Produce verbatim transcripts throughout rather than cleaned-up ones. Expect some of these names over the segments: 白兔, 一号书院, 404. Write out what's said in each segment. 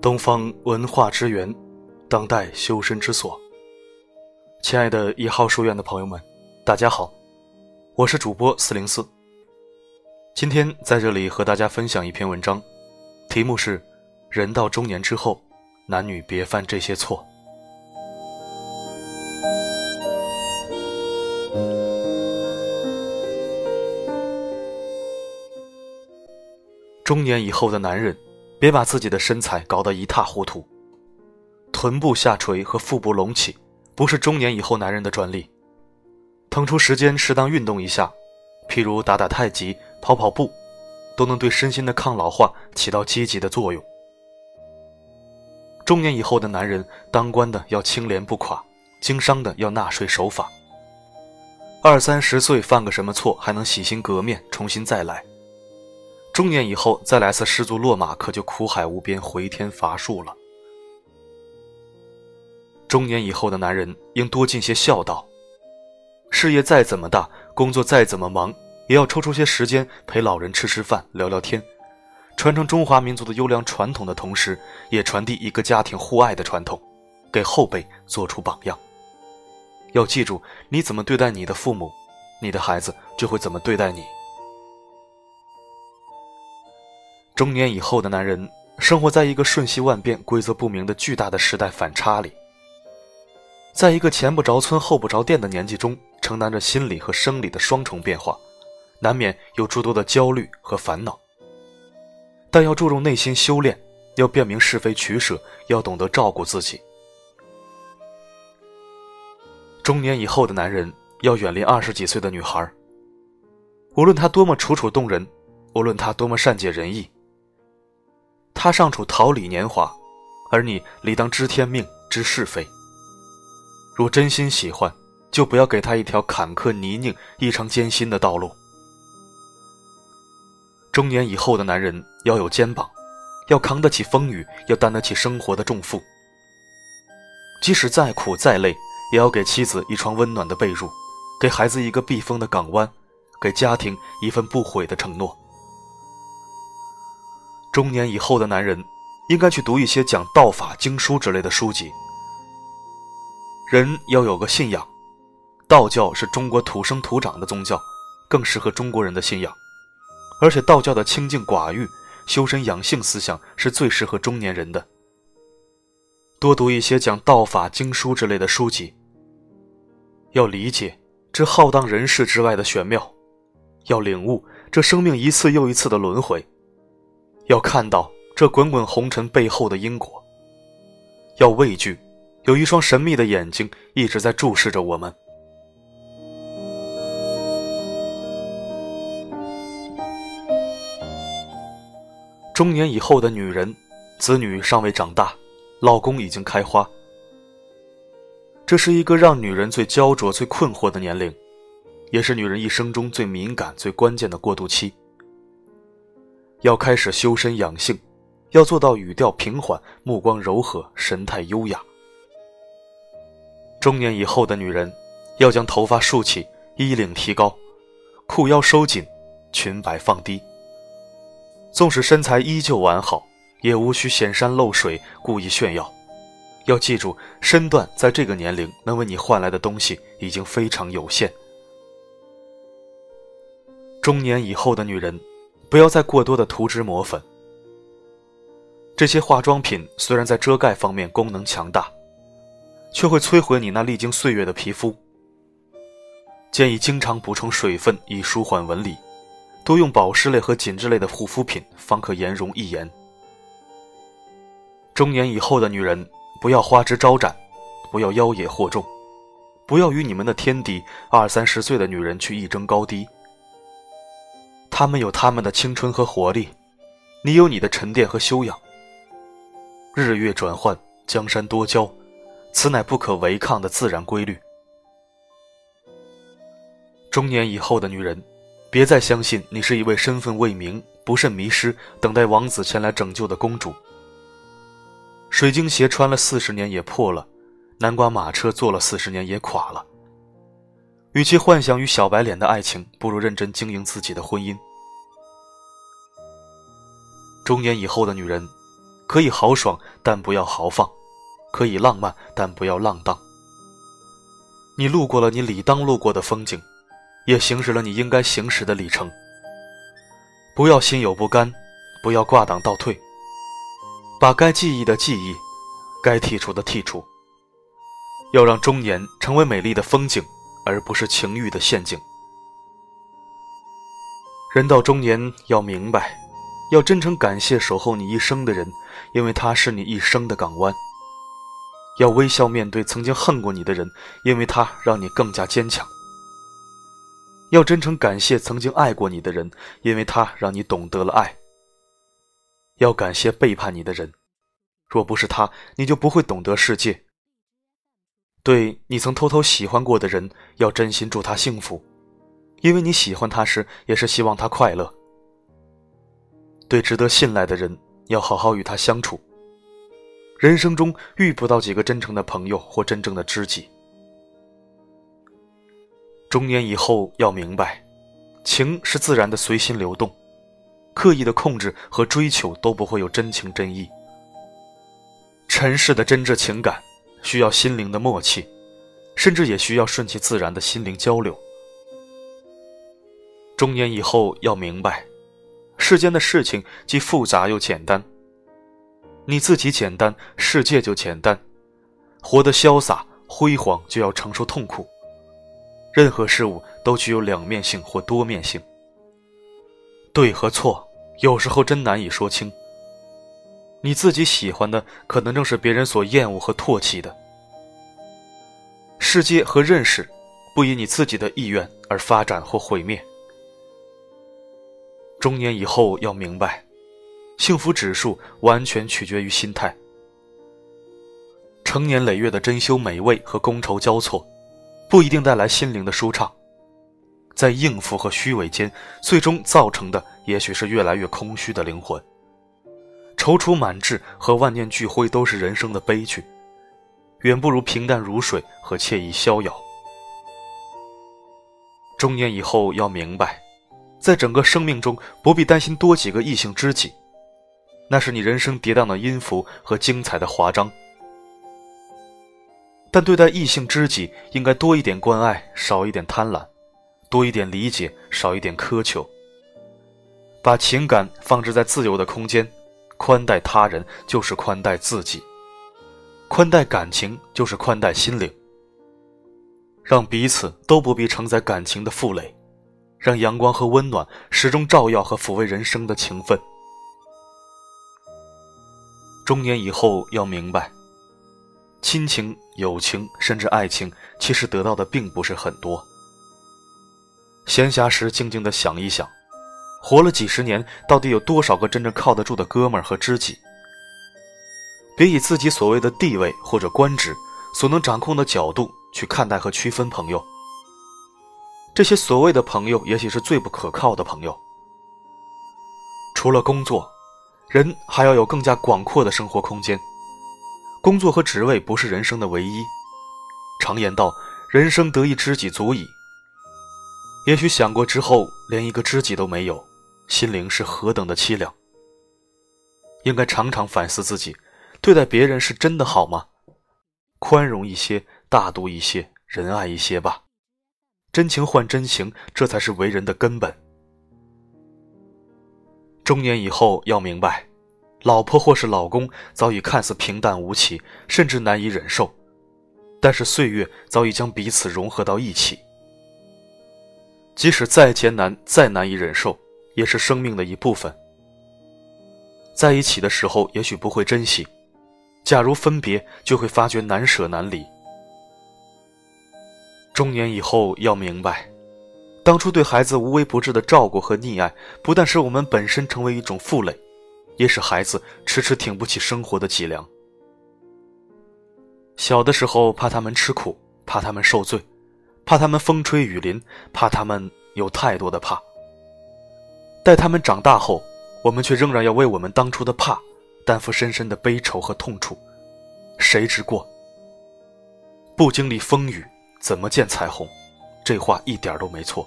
东方文化之源，当代修身之所。亲爱的一号书院的朋友们，大家好，我是主播四零四。今天在这里和大家分享一篇文章，题目是人到中年之后，男女别犯这些错。中年以后的男人，别把自己的身材搞得一塌糊涂。臀部下垂和腹部隆起不是中年以后男人的专利，腾出时间适当运动一下，譬如打打太极、跑跑步，都能对身心的抗老化起到积极的作用。中年以后的男人，当官的要清廉不垮，经商的要纳税守法。二三十岁犯个什么错还能洗心革面，重新再来。中年以后再来次失足落马，可就苦海无边，回天乏术了。中年以后的男人应多尽些孝道，事业再怎么大，工作再怎么忙，也要抽出些时间陪老人吃吃饭，聊聊天，传承中华民族的优良传统的同时，也传递一个家庭互爱的传统，给后辈做出榜样。要记住，你怎么对待你的父母，你的孩子就会怎么对待你。中年以后的男人生活在一个瞬息万变、规则不明的巨大的时代反差里，在一个前不着村后不着店的年纪中，承担着心理和生理的双重变化，难免有诸多的焦虑和烦恼。但要注重内心修炼，要辨明是非取舍，要懂得照顾自己。中年以后的男人要远离二十几岁的女孩，无论她多么楚楚动人，无论她多么善解人意，他尚处桃李年华，而你理当知天命，知是非。如真心喜欢，就不要给他一条坎坷泥泞、异常艰辛的道路。中年以后的男人要有肩膀，要扛得起风雨，要担得起生活的重负。即使再苦再累，也要给妻子一床温暖的被褥，给孩子一个避风的港湾，给家庭一份不悔的承诺。中年以后的男人应该去读一些讲道法经书之类的书籍。人要有个信仰，道教是中国土生土长的宗教，更适合中国人的信仰。而且道教的清净寡欲、修身养性思想是最适合中年人的。多读一些讲道法经书之类的书籍，要理解这浩荡人世之外的玄妙，要领悟这生命一次又一次的轮回，要看到这滚滚红尘背后的因果，要畏惧有一双神秘的眼睛一直在注视着我们。中年以后的女人，子女尚未长大，老公已经开花，这是一个让女人最焦灼、最困惑的年龄，也是女人一生中最敏感、最关键的过渡期。要开始修身养性，要做到语调平缓，目光柔和，神态优雅。中年以后的女人要将头发竖起，衣领提高，裤腰收紧，裙摆放低，纵使身材依旧完好，也无需显山露水，故意炫耀。要记住，身段在这个年龄能为你换来的东西已经非常有限。中年以后的女人不要再过多的涂脂抹粉，这些化妆品虽然在遮盖方面功能强大，却会摧毁你那历经岁月的皮肤。建议经常补充水分以舒缓纹理，多用保湿类和紧致类的护肤品，方可延容益颜。中年以后的女人不要花枝招展，不要妖冶惑众，不要与你们的天敌二三十岁的女人去一争高低。他们有他们的青春和活力，你有你的沉淀和修养。日月转换，江山多娇，此乃不可违抗的自然规律。中年以后的女人，别再相信你是一位身份未明、不慎迷失、等待王子前来拯救的公主。水晶鞋穿了四十年也破了，南瓜马车坐了四十年也垮了。与其幻想与小白脸的爱情，不如认真经营自己的婚姻。中年以后的女人可以豪爽，但不要豪放；可以浪漫，但不要浪荡。你路过了你理当路过的风景，也行驶了你应该行驶的里程。不要心有不甘，不要挂档倒退，把该记忆的记忆，该剔除的剔除。要让中年成为美丽的风景，而不是情欲的陷阱。人到中年要明白，要真诚感谢守候你一生的人，因为他是你一生的港湾。要微笑面对曾经恨过你的人，因为他让你更加坚强。要真诚感谢曾经爱过你的人，因为他让你懂得了爱。要感谢背叛你的人，若不是他，你就不会懂得世界。对你曾偷偷喜欢过的人，要真心祝他幸福，因为你喜欢他时，也是希望他快乐。对值得信赖的人，要好好与他相处。人生中遇不到几个真诚的朋友或真正的知己。中年以后要明白，情是自然的随心流动，刻意的控制和追求都不会有真情真意。尘世的真挚情感需要心灵的默契，甚至也需要顺其自然的心灵交流。中年以后要明白，世间的事情既复杂又简单，你自己简单，世界就简单。活得潇洒辉煌，就要承受痛苦。任何事物都具有两面性或多面性，对和错有时候真难以说清。你自己喜欢的，可能正是别人所厌恶和唾弃的。世界和认识，不以你自己的意愿而发展或毁灭。中年以后要明白，幸福指数完全取决于心态。成年累月的珍馐美味和觥筹交错，不一定带来心灵的舒畅，在应付和虚伪间，最终造成的也许是越来越空虚的灵魂。踌躇满志和万念俱灰都是人生的悲剧，远不如平淡如水和惬意逍遥。中年以后要明白，在整个生命中不必担心多几个异性知己，那是你人生跌宕的音符和精彩的华章。但对待异性知己，应该多一点关爱，少一点贪婪；多一点理解，少一点苛求。把情感放置在自由的空间，宽待他人就是宽待自己，宽待感情就是宽待心灵，让彼此都不必承载感情的负累，让阳光和温暖始终照耀和抚慰人生的情分。中年以后要明白，亲情、友情甚至爱情，其实得到的并不是很多。闲暇时静静地想一想，活了几十年，到底有多少个真正靠得住的哥们儿和知己？别以自己所谓的地位或者官职所能掌控的角度去看待和区分朋友。这些所谓的朋友，也许是最不可靠的朋友。除了工作，人还要有更加广阔的生活空间。工作和职位不是人生的唯一。常言道，人生得一知己足矣。也许想过之后，连一个知己都没有，心灵是何等的凄凉。应该常常反思自己，对待别人是真的好吗？宽容一些，大度一些，仁爱一些吧。真情换真情，这才是为人的根本。中年以后要明白，老婆或是老公早已看似平淡无奇，甚至难以忍受，但是岁月早已将彼此融合到一起。即使再艰难再难以忍受，也是生命的一部分。在一起的时候也许不会珍惜，假如分别，就会发觉难舍难离。中年以后要明白，当初对孩子无微不至的照顾和溺爱，不但使我们本身成为一种负累，也使孩子迟迟挺不起生活的脊梁。小的时候怕他们吃苦，怕他们受罪，怕他们风吹雨淋，怕他们有太多的怕。待他们长大后，我们却仍然要为我们当初的怕担负深深的悲愁和痛楚，谁之过？不经历风雨，怎么见彩虹？这话一点都没错。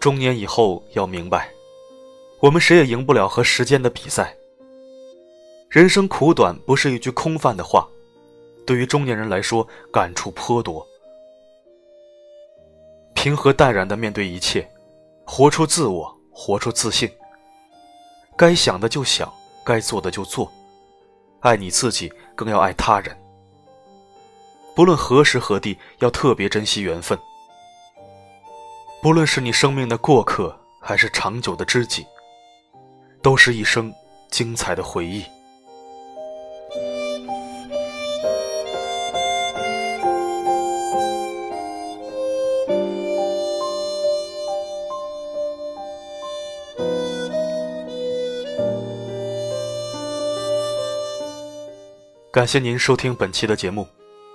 中年以后要明白，我们谁也赢不了和时间的比赛，人生苦短不是一句空泛的话，对于中年人来说感触颇多。平和淡然地面对一切，活出自我，活出自信，该想的就想，该做的就做，爱你自己更要爱他人。不论何时何地，要特别珍惜缘分，不论是你生命的过客还是长久的知己，都是一生精彩的回忆。感谢您收听本期的节目，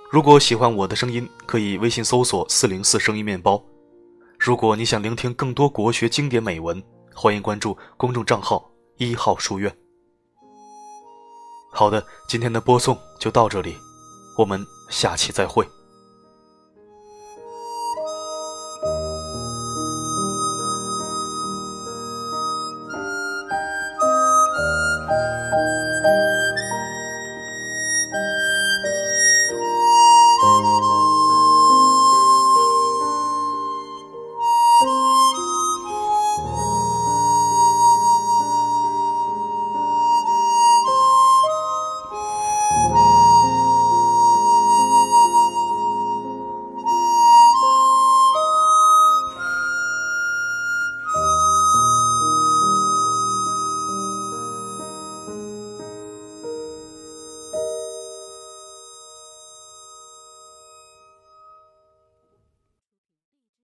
如果喜欢我的声音，可以微信搜索四零四声音面包。如果你想聆听更多国学经典美文，欢迎关注公众账号一号书院。好的，今天的播送就到这里，我们下期再会。